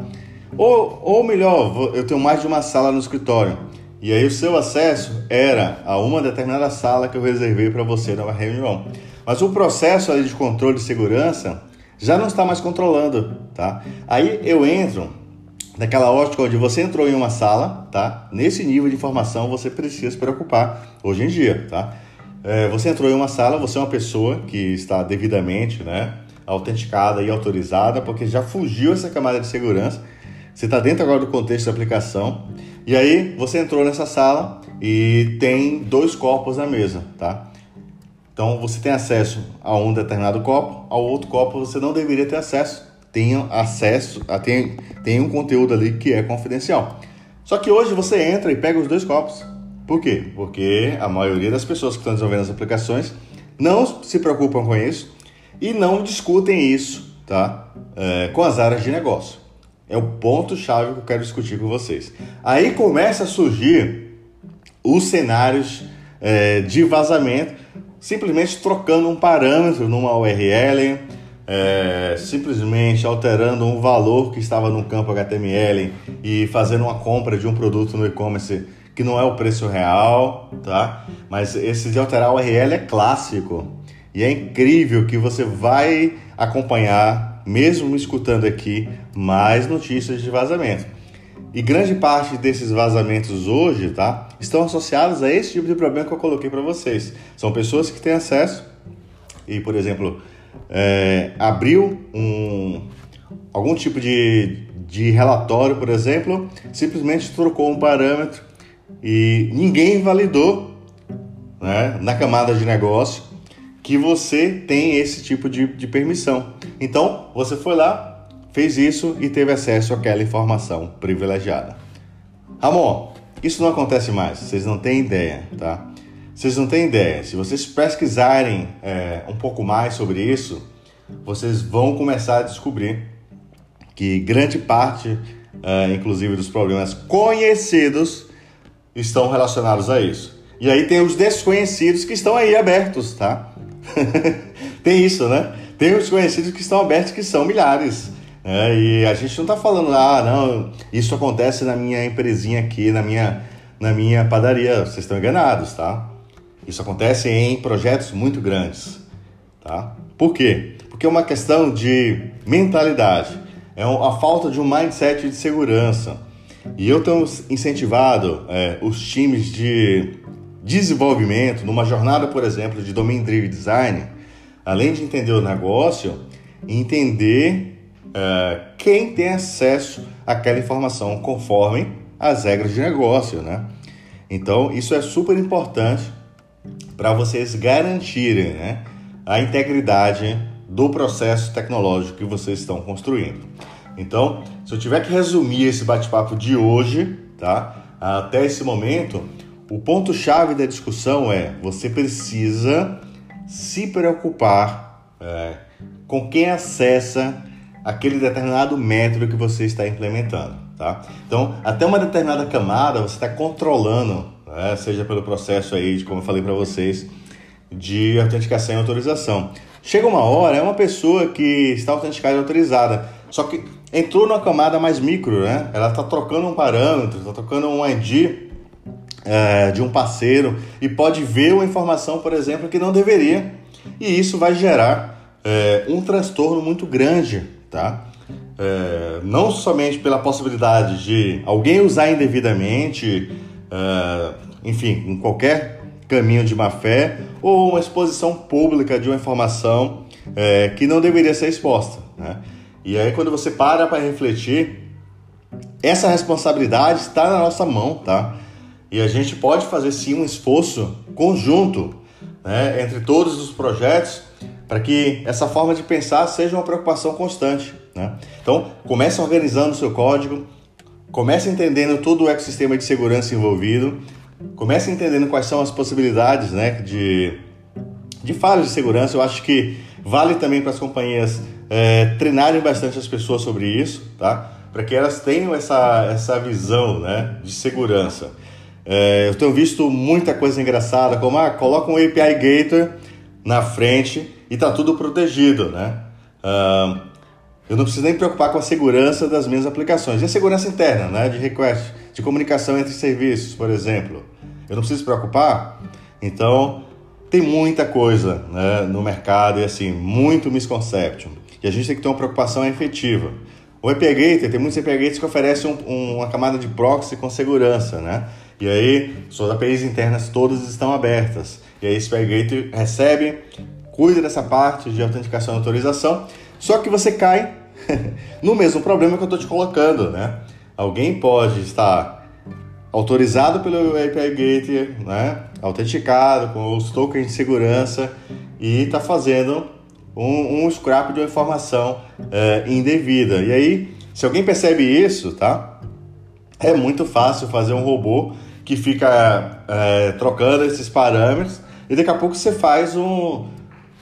Ou, ou melhor, eu tenho mais de uma sala no escritório. E aí o seu acesso era a uma determinada sala que eu reservei para você numa reunião. Mas o processo ali de controle de segurança já não está mais controlando, tá? Aí eu entro naquela ótica onde você entrou em uma sala, tá? Nesse nível de informação você precisa se preocupar hoje em dia, tá? É, você entrou em uma sala, você é uma pessoa que está devidamente, né, autenticada e autorizada, porque já fugiu essa camada de segurança. Você está dentro agora do contexto da aplicação. E aí você entrou nessa sala e tem dois copos na mesa, tá? Então você tem acesso a um determinado copo, ao outro copo você não deveria ter acesso. Tem acesso, a, tem, tem um conteúdo ali que é confidencial. Só que hoje você entra e pega os dois copos. Por quê? Porque a maioria das pessoas que estão desenvolvendo as aplicações não se preocupam com isso e não discutem isso, tá? É, com as áreas de negócio. É o ponto-chave que eu quero discutir com vocês. Aí começa a surgir os cenários é, de vazamento, simplesmente trocando um parâmetro numa U R L, é, simplesmente alterando um valor que estava no campo H T M L e fazendo uma compra de um produto no e-commerce que não é o preço real, tá? Mas esse de alterar a U R L é clássico. E é incrível que você vai acompanhar, mesmo escutando aqui, mais notícias de vazamento. E grande parte desses vazamentos hoje, tá, estão associados a esse tipo de problema que eu coloquei para vocês. São pessoas que têm acesso e, por exemplo, é, abriu um, algum tipo de, de relatório, por exemplo, simplesmente trocou um parâmetro e ninguém validou, né, na camada de negócio, que você tem esse tipo de, de permissão. Então, você foi lá, fez isso e teve acesso àquela informação privilegiada. Ramon, isso não acontece mais, vocês não têm ideia, tá? Vocês não têm ideia. Se vocês pesquisarem é, um pouco mais sobre isso, vocês vão começar a descobrir que grande parte, é, inclusive, dos problemas conhecidos estão relacionados a isso. E aí tem os desconhecidos que estão aí abertos, tá? Tem isso, né? Tem os conhecidos que estão abertos, que são milhares, né? E a gente não está falando, ah, não, isso acontece na minha empresinha aqui, na minha, na minha padaria. Vocês estão enganados, tá? Isso acontece em projetos muito grandes, tá? Por quê? Porque é uma questão de mentalidade, é a falta de um mindset de segurança. E eu tenho incentivado é, os times de desenvolvimento, numa jornada, por exemplo, de Domain Driven Design, além de entender o negócio, entender uh, quem tem acesso àquela informação conforme as regras de negócio, né? Então, isso é super importante para vocês garantirem, né, a integridade do processo tecnológico que vocês estão construindo. Então, se eu tiver que resumir esse bate-papo de hoje, tá, até esse momento, o ponto-chave da discussão é: você precisa se preocupar é, com quem acessa aquele determinado método que você está implementando, tá? Então, até uma determinada camada você está controlando, né, seja pelo processo aí, de, como eu falei para vocês, de autenticação e autorização. Chega uma hora, é uma pessoa que está autenticada e autorizada, só que entrou numa camada mais micro, né? Ela está trocando um parâmetro, está trocando um I D de um parceiro e pode ver uma informação, por exemplo, que não deveria, e isso vai gerar é, um transtorno muito grande, tá? É, não somente pela possibilidade de alguém usar indevidamente, é, enfim, em qualquer caminho de má fé, ou uma exposição pública de uma informação é, que não deveria ser exposta, né? E aí, quando você para para refletir, essa responsabilidade está na nossa mão, tá? E a gente pode fazer sim um esforço conjunto, né, entre todos os projetos, para que essa forma de pensar seja uma preocupação constante, né? Então, comece organizando o seu código, comece entendendo todo o ecossistema de segurança envolvido, comece entendendo quais são as possibilidades, né, de, de falhas de segurança. Eu acho que vale também para as companhias é, treinarem bastante as pessoas sobre isso, tá? Para que elas tenham essa, essa visão, né, de segurança. É, eu tenho visto muita coisa engraçada, como ah, coloca um A P I Gateway na frente e está tudo protegido, né? Ah, eu não preciso nem me preocupar com a segurança das minhas aplicações. E a segurança interna, né, de request, de comunicação entre serviços, por exemplo. Eu não preciso me preocupar? Então, tem muita coisa, né, no mercado, e assim, muito misconception. E a gente tem que ter uma preocupação efetiva. O A P I Gateway, tem muitos A P I Gateways que oferecem um, uma camada de proxy com segurança, né? E aí, suas A P Is internas todas estão abertas. E aí, esse A P I Gateway recebe, cuida dessa parte de autenticação e autorização. Só que você cai no mesmo problema que eu estou te colocando, né? Alguém pode estar autorizado pelo A P I Gateway, né? Autenticado com os tokens de segurança e está fazendo um, um scrap de uma informação é, indevida. E aí, se alguém percebe isso, tá? É muito fácil fazer um robô que fica é, trocando esses parâmetros e daqui a pouco você faz um,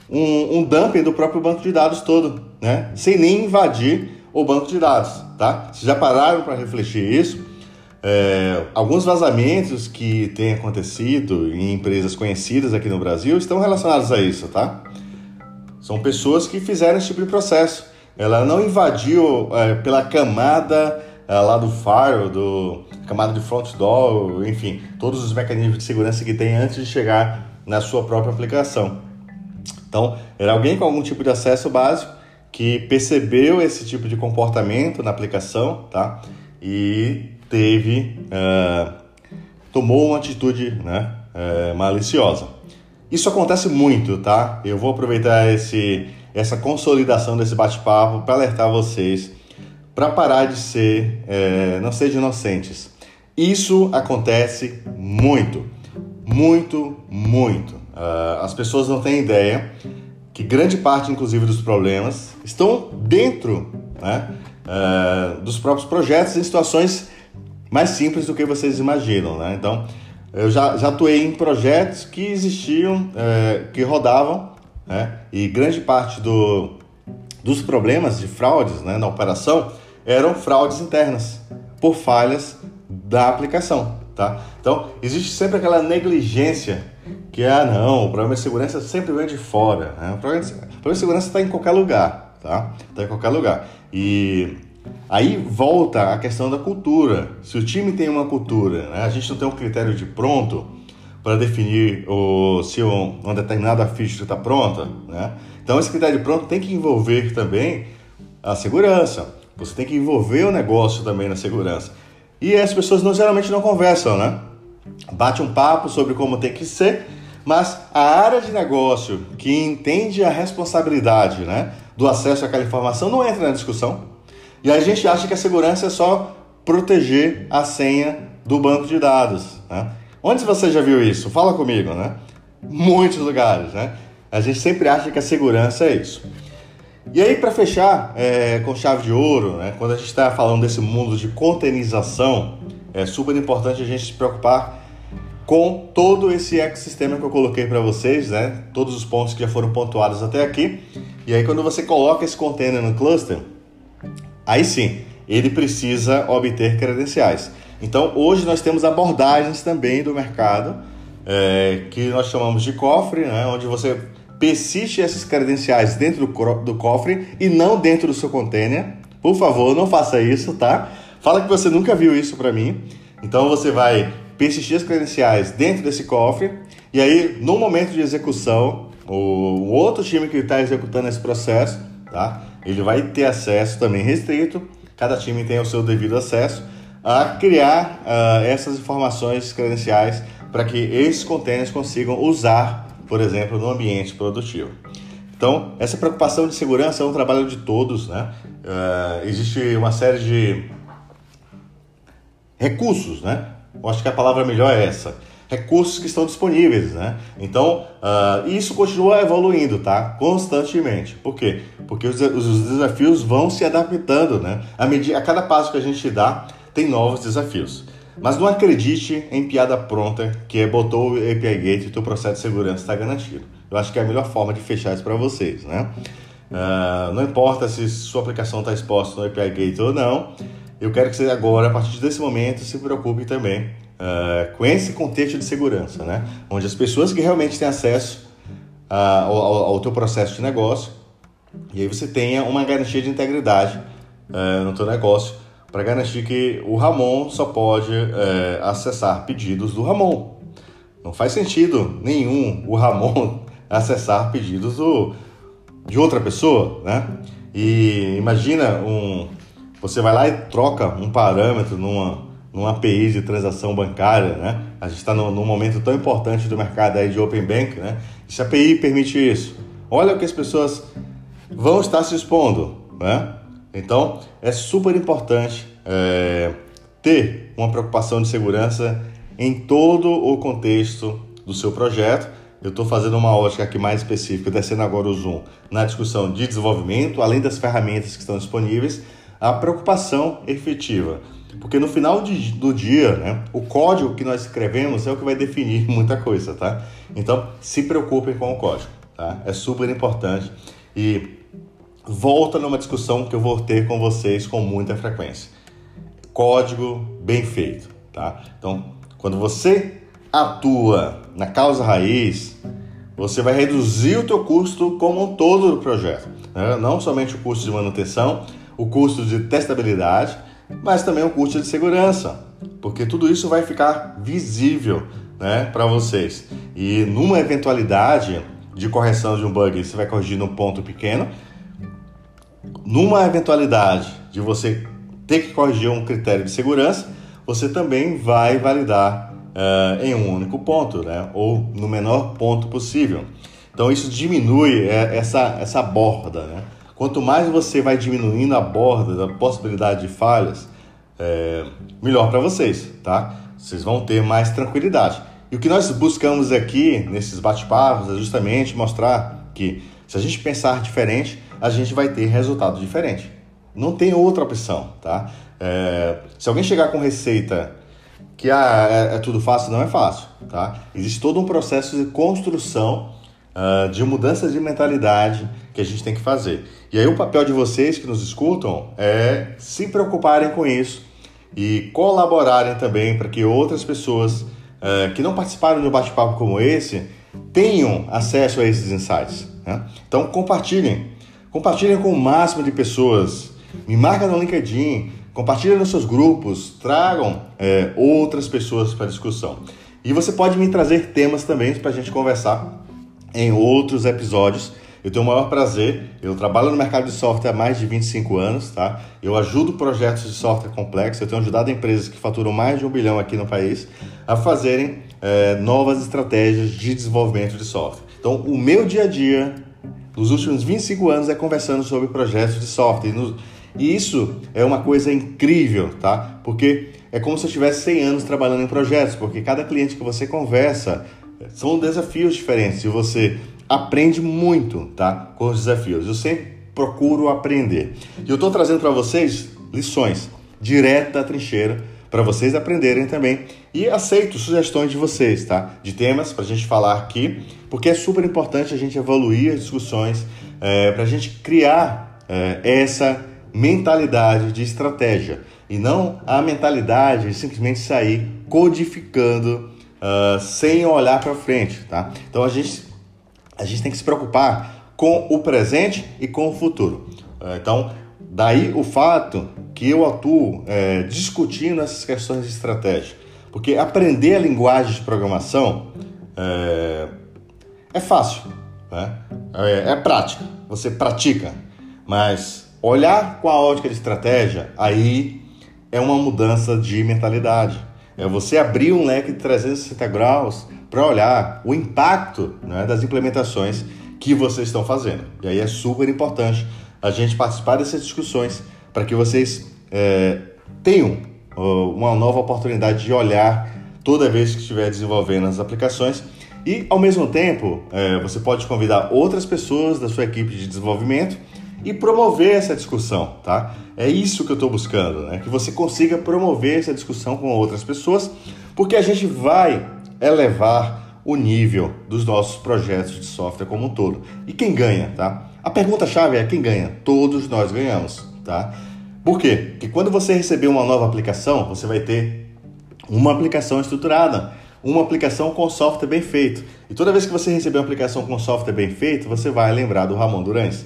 um, um dumping do próprio banco de dados todo, né? Sem nem invadir o banco de dados, tá? Vocês já pararam para refletir isso? É, alguns vazamentos que têm acontecido em empresas conhecidas aqui no Brasil estão relacionados a isso, tá? São pessoas que fizeram esse tipo de processo. Ela não invadiu é, pela camada lá do firewall, do camada de front door, enfim, todos os mecanismos de segurança que tem antes de chegar na sua própria aplicação. Então, era alguém com algum tipo de acesso básico que percebeu esse tipo de comportamento na aplicação, tá? E teve, uh, tomou uma atitude, né, uh, maliciosa. Isso acontece muito, tá? Eu vou aproveitar esse, essa consolidação desse bate-papo para alertar vocês para parar de ser, é, não sejam inocentes. Isso acontece muito, muito, muito. Uh, as pessoas não têm ideia que grande parte, inclusive, dos problemas estão dentro, né, uh, dos próprios projetos em situações mais simples do que vocês imaginam, né? Então, eu já, já atuei em projetos que existiam, é, que rodavam, né, e grande parte do, dos problemas de fraudes, né, na operação eram fraudes internas por falhas da aplicação, tá? Então, existe sempre aquela negligência que, ah, não, o problema de segurança sempre vem de fora, né? O problema de, o problema de segurança está em qualquer lugar, tá? Está em qualquer lugar. E aí volta a questão da cultura. Se o time tem uma cultura, né, a gente não tem um critério de pronto para definir o, se um, uma determinada feature está pronta, né? Então, esse critério de pronto tem que envolver também a segurança. Você tem que envolver o negócio também na segurança. E as pessoas não, geralmente não conversam, né? Bate um papo sobre como tem que ser, mas a área de negócio que entende a responsabilidade, né, do acesso àquela informação não entra na discussão. E a gente acha que a segurança é só proteger a senha do banco de dados, né? Onde você já viu isso? Fala comigo, né? Muitos lugares, né? A gente sempre acha que a segurança é isso. E aí, para fechar é, com chave de ouro, né, quando a gente está falando desse mundo de containerização, é super importante a gente se preocupar com todo esse ecossistema que eu coloquei para vocês, né? Todos os pontos que já foram pontuados até aqui. E aí, quando você coloca esse container no cluster, aí sim, ele precisa obter credenciais. Então, hoje nós temos abordagens também do mercado, é, que nós chamamos de cofre, né, onde você persiste essas credenciais dentro do, do cofre e não dentro do seu container. Por favor, não faça isso, tá? Fala que você nunca viu isso para mim. Então, você vai persistir as credenciais dentro desse cofre e aí, no momento de execução, o, o outro time que está executando esse processo, tá, ele vai ter acesso também restrito, cada time tem o seu devido acesso, a criar uh, essas informações credenciais para que esses containers consigam usar, por exemplo, no ambiente produtivo. Então, essa preocupação de segurança é um trabalho de todos, né? Uh, existe uma série de recursos, né? Eu acho que a palavra melhor é essa. Recursos que estão disponíveis, né? Então, uh, isso continua evoluindo, tá? Constantemente. Por quê? Porque os, os desafios vão se adaptando, né? A, medida, a cada passo que a gente dá, tem novos desafios. Mas não acredite em piada pronta que é botou o A P I Gateway e o teu processo de segurança está garantido. Eu acho que é a melhor forma de fechar isso para vocês, né? Uh, não importa se sua aplicação está exposta no A P I Gateway ou não, eu quero que você agora, a partir desse momento, se preocupe também uh, com esse contexto de segurança, né? Onde as pessoas que realmente têm acesso uh, ao, ao teu processo de negócio, e aí você tenha uma garantia de integridade uh, no teu negócio, para garantir que o Ramon só pode uh, acessar pedidos do Ramon. Não faz sentido nenhum o Ramon acessar pedidos do, de outra pessoa, né? E imagina, um, você vai lá e troca um parâmetro numa, numa A P I de transação bancária, né? A gente está num, num momento tão importante do mercado aí de Open Bank, né? Se a API permite isso, olha o que as pessoas vão estar se expondo, né? Então, é super importante é, ter uma preocupação de segurança em todo o contexto do seu projeto. Eu estou fazendo uma ótica aqui mais específica, descendo agora o zoom na discussão de desenvolvimento, além das ferramentas que estão disponíveis, a preocupação efetiva. Porque no final de, do dia, né, o código que nós escrevemos é o que vai definir muita coisa, tá? Então, se preocupem com o código, tá? É super importante e volta numa discussão que eu vou ter com vocês com muita frequência. Código bem feito, tá? Então, quando você atua na causa raiz, você vai reduzir o teu custo como um todo do projeto, né? Não somente o custo de manutenção, o custo de testabilidade, mas também o custo de segurança, porque tudo isso vai ficar visível, né, para vocês. E numa eventualidade de correção de um bug, você vai corrigir num ponto pequeno. Numa eventualidade de você ter que corrigir um critério de segurança, você também vai validar Uh, em um único ponto, né? Ou no menor ponto possível. Então isso diminui essa, essa borda, né? Quanto mais você vai diminuindo a borda da possibilidade de falhas, é, melhor para vocês, tá? Vocês vão ter mais tranquilidade. E o que nós buscamos aqui nesses bate-papos é justamente mostrar que se a gente pensar diferente, a gente vai ter resultado diferente. Não tem outra opção, tá? É, se alguém chegar com receita que ah, é, é tudo fácil, não é fácil, tá? Existe todo um processo de construção, uh, de mudança de mentalidade que a gente tem que fazer. E aí o papel de vocês que nos escutam é se preocuparem com isso e colaborarem também para que outras pessoas uh, que não participaram de um bate-papo como esse tenham acesso a esses insights, né? Então compartilhem, compartilhem com o máximo de pessoas, me marca no LinkedIn, compartilhem nos seus grupos, tragam é, outras pessoas para a discussão. E você pode me trazer temas também para a gente conversar em outros episódios. Eu tenho o maior prazer, eu trabalho no mercado de software há mais de vinte e cinco anos, tá? Eu ajudo projetos de software complexo, eu tenho ajudado empresas que faturam mais de um bilhão aqui no país a fazerem é, novas estratégias de desenvolvimento de software. Então, o meu dia a dia, nos últimos vinte e cinco anos, é conversando sobre projetos de software. E no, E isso é uma coisa incrível, tá? Porque é como se eu tivesse cem anos trabalhando em projetos, porque cada cliente que você conversa são desafios diferentes e você aprende muito, tá? Com os desafios. Eu sempre procuro aprender. E eu estou trazendo para vocês lições direto da trincheira para vocês aprenderem também. E aceito sugestões de vocês, tá? De temas para a gente falar aqui, porque é super importante a gente evoluir as discussões, é, para a gente criar é, essa mentalidade de estratégia e não a mentalidade de simplesmente sair codificando uh, sem olhar para frente, tá? Então a gente, a gente tem que se preocupar com o presente e com o futuro. Uh, então, daí o fato que eu atuo uh, discutindo essas questões de estratégia, porque aprender a linguagem de programação uh, é fácil, né? é, é prática, você pratica, mas olhar com a ótica de estratégia, aí é uma mudança de mentalidade. É você abrir um leque de trezentos e sessenta graus para olhar o impacto, né, das implementações que vocês estão fazendo. E aí é super importante a gente participar dessas discussões para que vocês é, tenham uh, uma nova oportunidade de olhar toda vez que estiver desenvolvendo as aplicações. E, ao mesmo tempo, é, você pode convidar outras pessoas da sua equipe de desenvolvimento e promover essa discussão, tá? É isso que eu estou buscando, né? Que você consiga promover essa discussão com outras pessoas, porque a gente vai elevar o nível dos nossos projetos de software como um todo. E quem ganha, tá? A pergunta-chave é quem ganha. Todos nós ganhamos, tá? Por quê? Porque quando você receber uma nova aplicação, você vai ter uma aplicação estruturada, uma aplicação com software bem feito. E toda vez que você receber uma aplicação com software bem feito, você vai lembrar do Ramon Durães.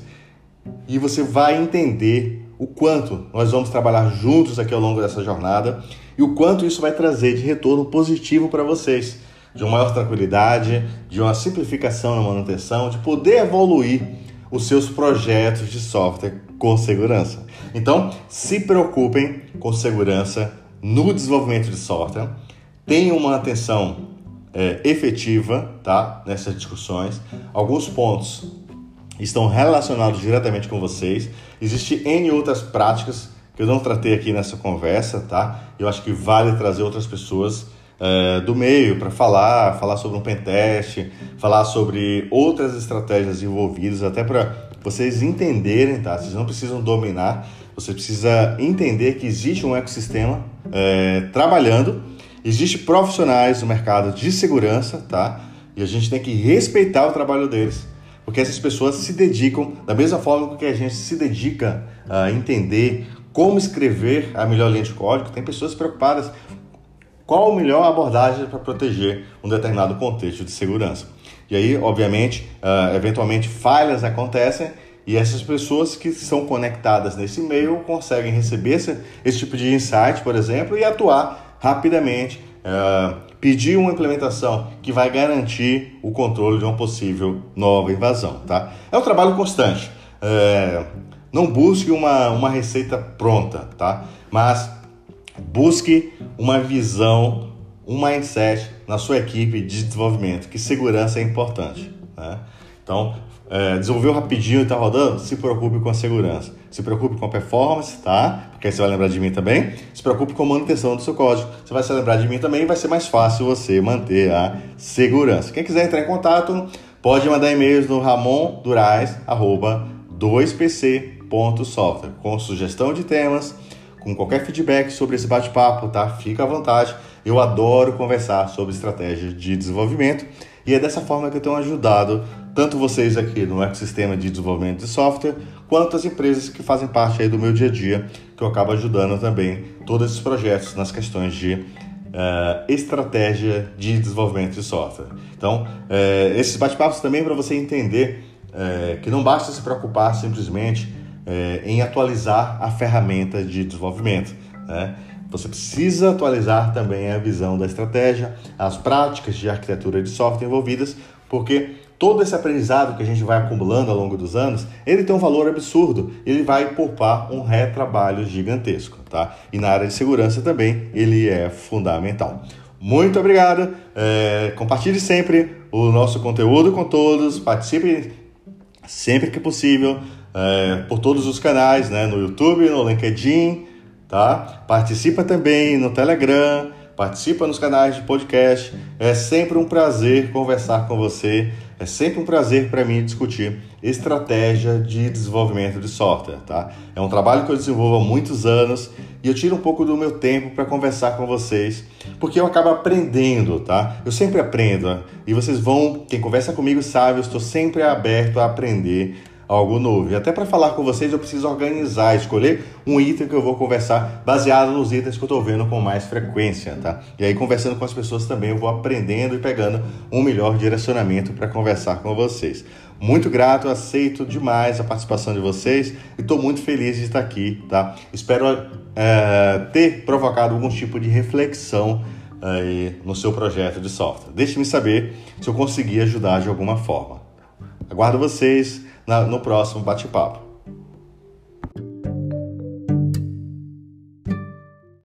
E você vai entender o quanto nós vamos trabalhar juntos aqui ao longo dessa jornada e o quanto isso vai trazer de retorno positivo para vocês, de uma maior tranquilidade, de uma simplificação na manutenção, de poder evoluir os seus projetos de software com segurança. Então, se preocupem com segurança no desenvolvimento de software, tenham uma atenção é, efetiva, tá, nessas discussões. Alguns pontos estão relacionados diretamente com vocês. Existem N outras práticas que eu não tratei aqui nessa conversa, tá? Eu acho que vale trazer outras pessoas é, do meio para falar, falar sobre um pentest, falar sobre outras estratégias envolvidas, até para vocês entenderem, tá? Vocês não precisam dominar, você precisa entender que existe um ecossistema é, trabalhando, existe profissionais no mercado de segurança, tá? E a gente tem que respeitar o trabalho deles, porque essas pessoas se dedicam da mesma forma que a gente se dedica a entender como escrever a melhor linha de código. Tem pessoas preocupadas qual a melhor abordagem para proteger um determinado contexto de segurança. E aí, obviamente, uh, eventualmente falhas acontecem e essas pessoas que são conectadas nesse meio conseguem receber esse, esse tipo de insight, por exemplo, e atuar rapidamente, uh, pedir uma implementação que vai garantir o controle de uma possível nova invasão, tá? É um trabalho constante. É, não busque uma, uma receita pronta, tá? Mas busque uma visão, um mindset na sua equipe de desenvolvimento, que segurança é importante, né? Então, é, desenvolveu rapidinho e tá rodando? Se preocupe com a segurança. Se preocupe com a performance, tá? Porque aí você vai lembrar de mim também. Se preocupe com a manutenção do seu código. Você vai se lembrar de mim também e vai ser mais fácil você manter a segurança. Quem quiser entrar em contato, pode mandar e-mails no ramon durais arroba dois p c ponto software com sugestão de temas, com qualquer feedback sobre esse bate-papo, tá? Fica à vontade. Eu adoro conversar sobre estratégias de desenvolvimento e é dessa forma que eu tenho ajudado tanto vocês aqui no ecossistema de desenvolvimento de software, quanto as empresas que fazem parte aí do meu dia a dia, que eu acabo ajudando também todos esses projetos nas questões de uh, estratégia de desenvolvimento de software. Então, uh, esses bate-papos também para você entender uh, que não basta se preocupar simplesmente uh, em atualizar a ferramenta de desenvolvimento, né? Você precisa atualizar também a visão da estratégia, as práticas de arquitetura de software envolvidas, porque todo esse aprendizado que a gente vai acumulando ao longo dos anos, ele tem um valor absurdo, ele vai poupar um retrabalho gigantesco, tá? E na área de segurança também ele é fundamental. Muito obrigado, é, compartilhe sempre o nosso conteúdo com todos, participe sempre que possível é, por todos os canais, né? No YouTube, no LinkedIn, tá? Participa também no Telegram, participa nos canais de podcast. É sempre um prazer conversar com você. É sempre um prazer para mim discutir estratégia de desenvolvimento de software, tá? É um trabalho que eu desenvolvo há muitos anos e eu tiro um pouco do meu tempo para conversar com vocês, porque eu acabo aprendendo, tá? Eu sempre aprendo e vocês vão... Quem conversa comigo sabe, eu estou sempre aberto a aprender algo novo. E até para falar com vocês eu preciso organizar, escolher um item que eu vou conversar baseado nos itens que eu estou vendo com mais frequência, tá? E aí conversando com as pessoas também eu vou aprendendo e pegando um melhor direcionamento para conversar com vocês. Muito grato, aceito demais a participação de vocês e estou muito feliz de estar aqui, tá? Espero é, ter provocado algum tipo de reflexão é, no seu projeto de software. Deixe-me saber se eu conseguir ajudar de alguma forma. Aguardo vocês no próximo bate-papo.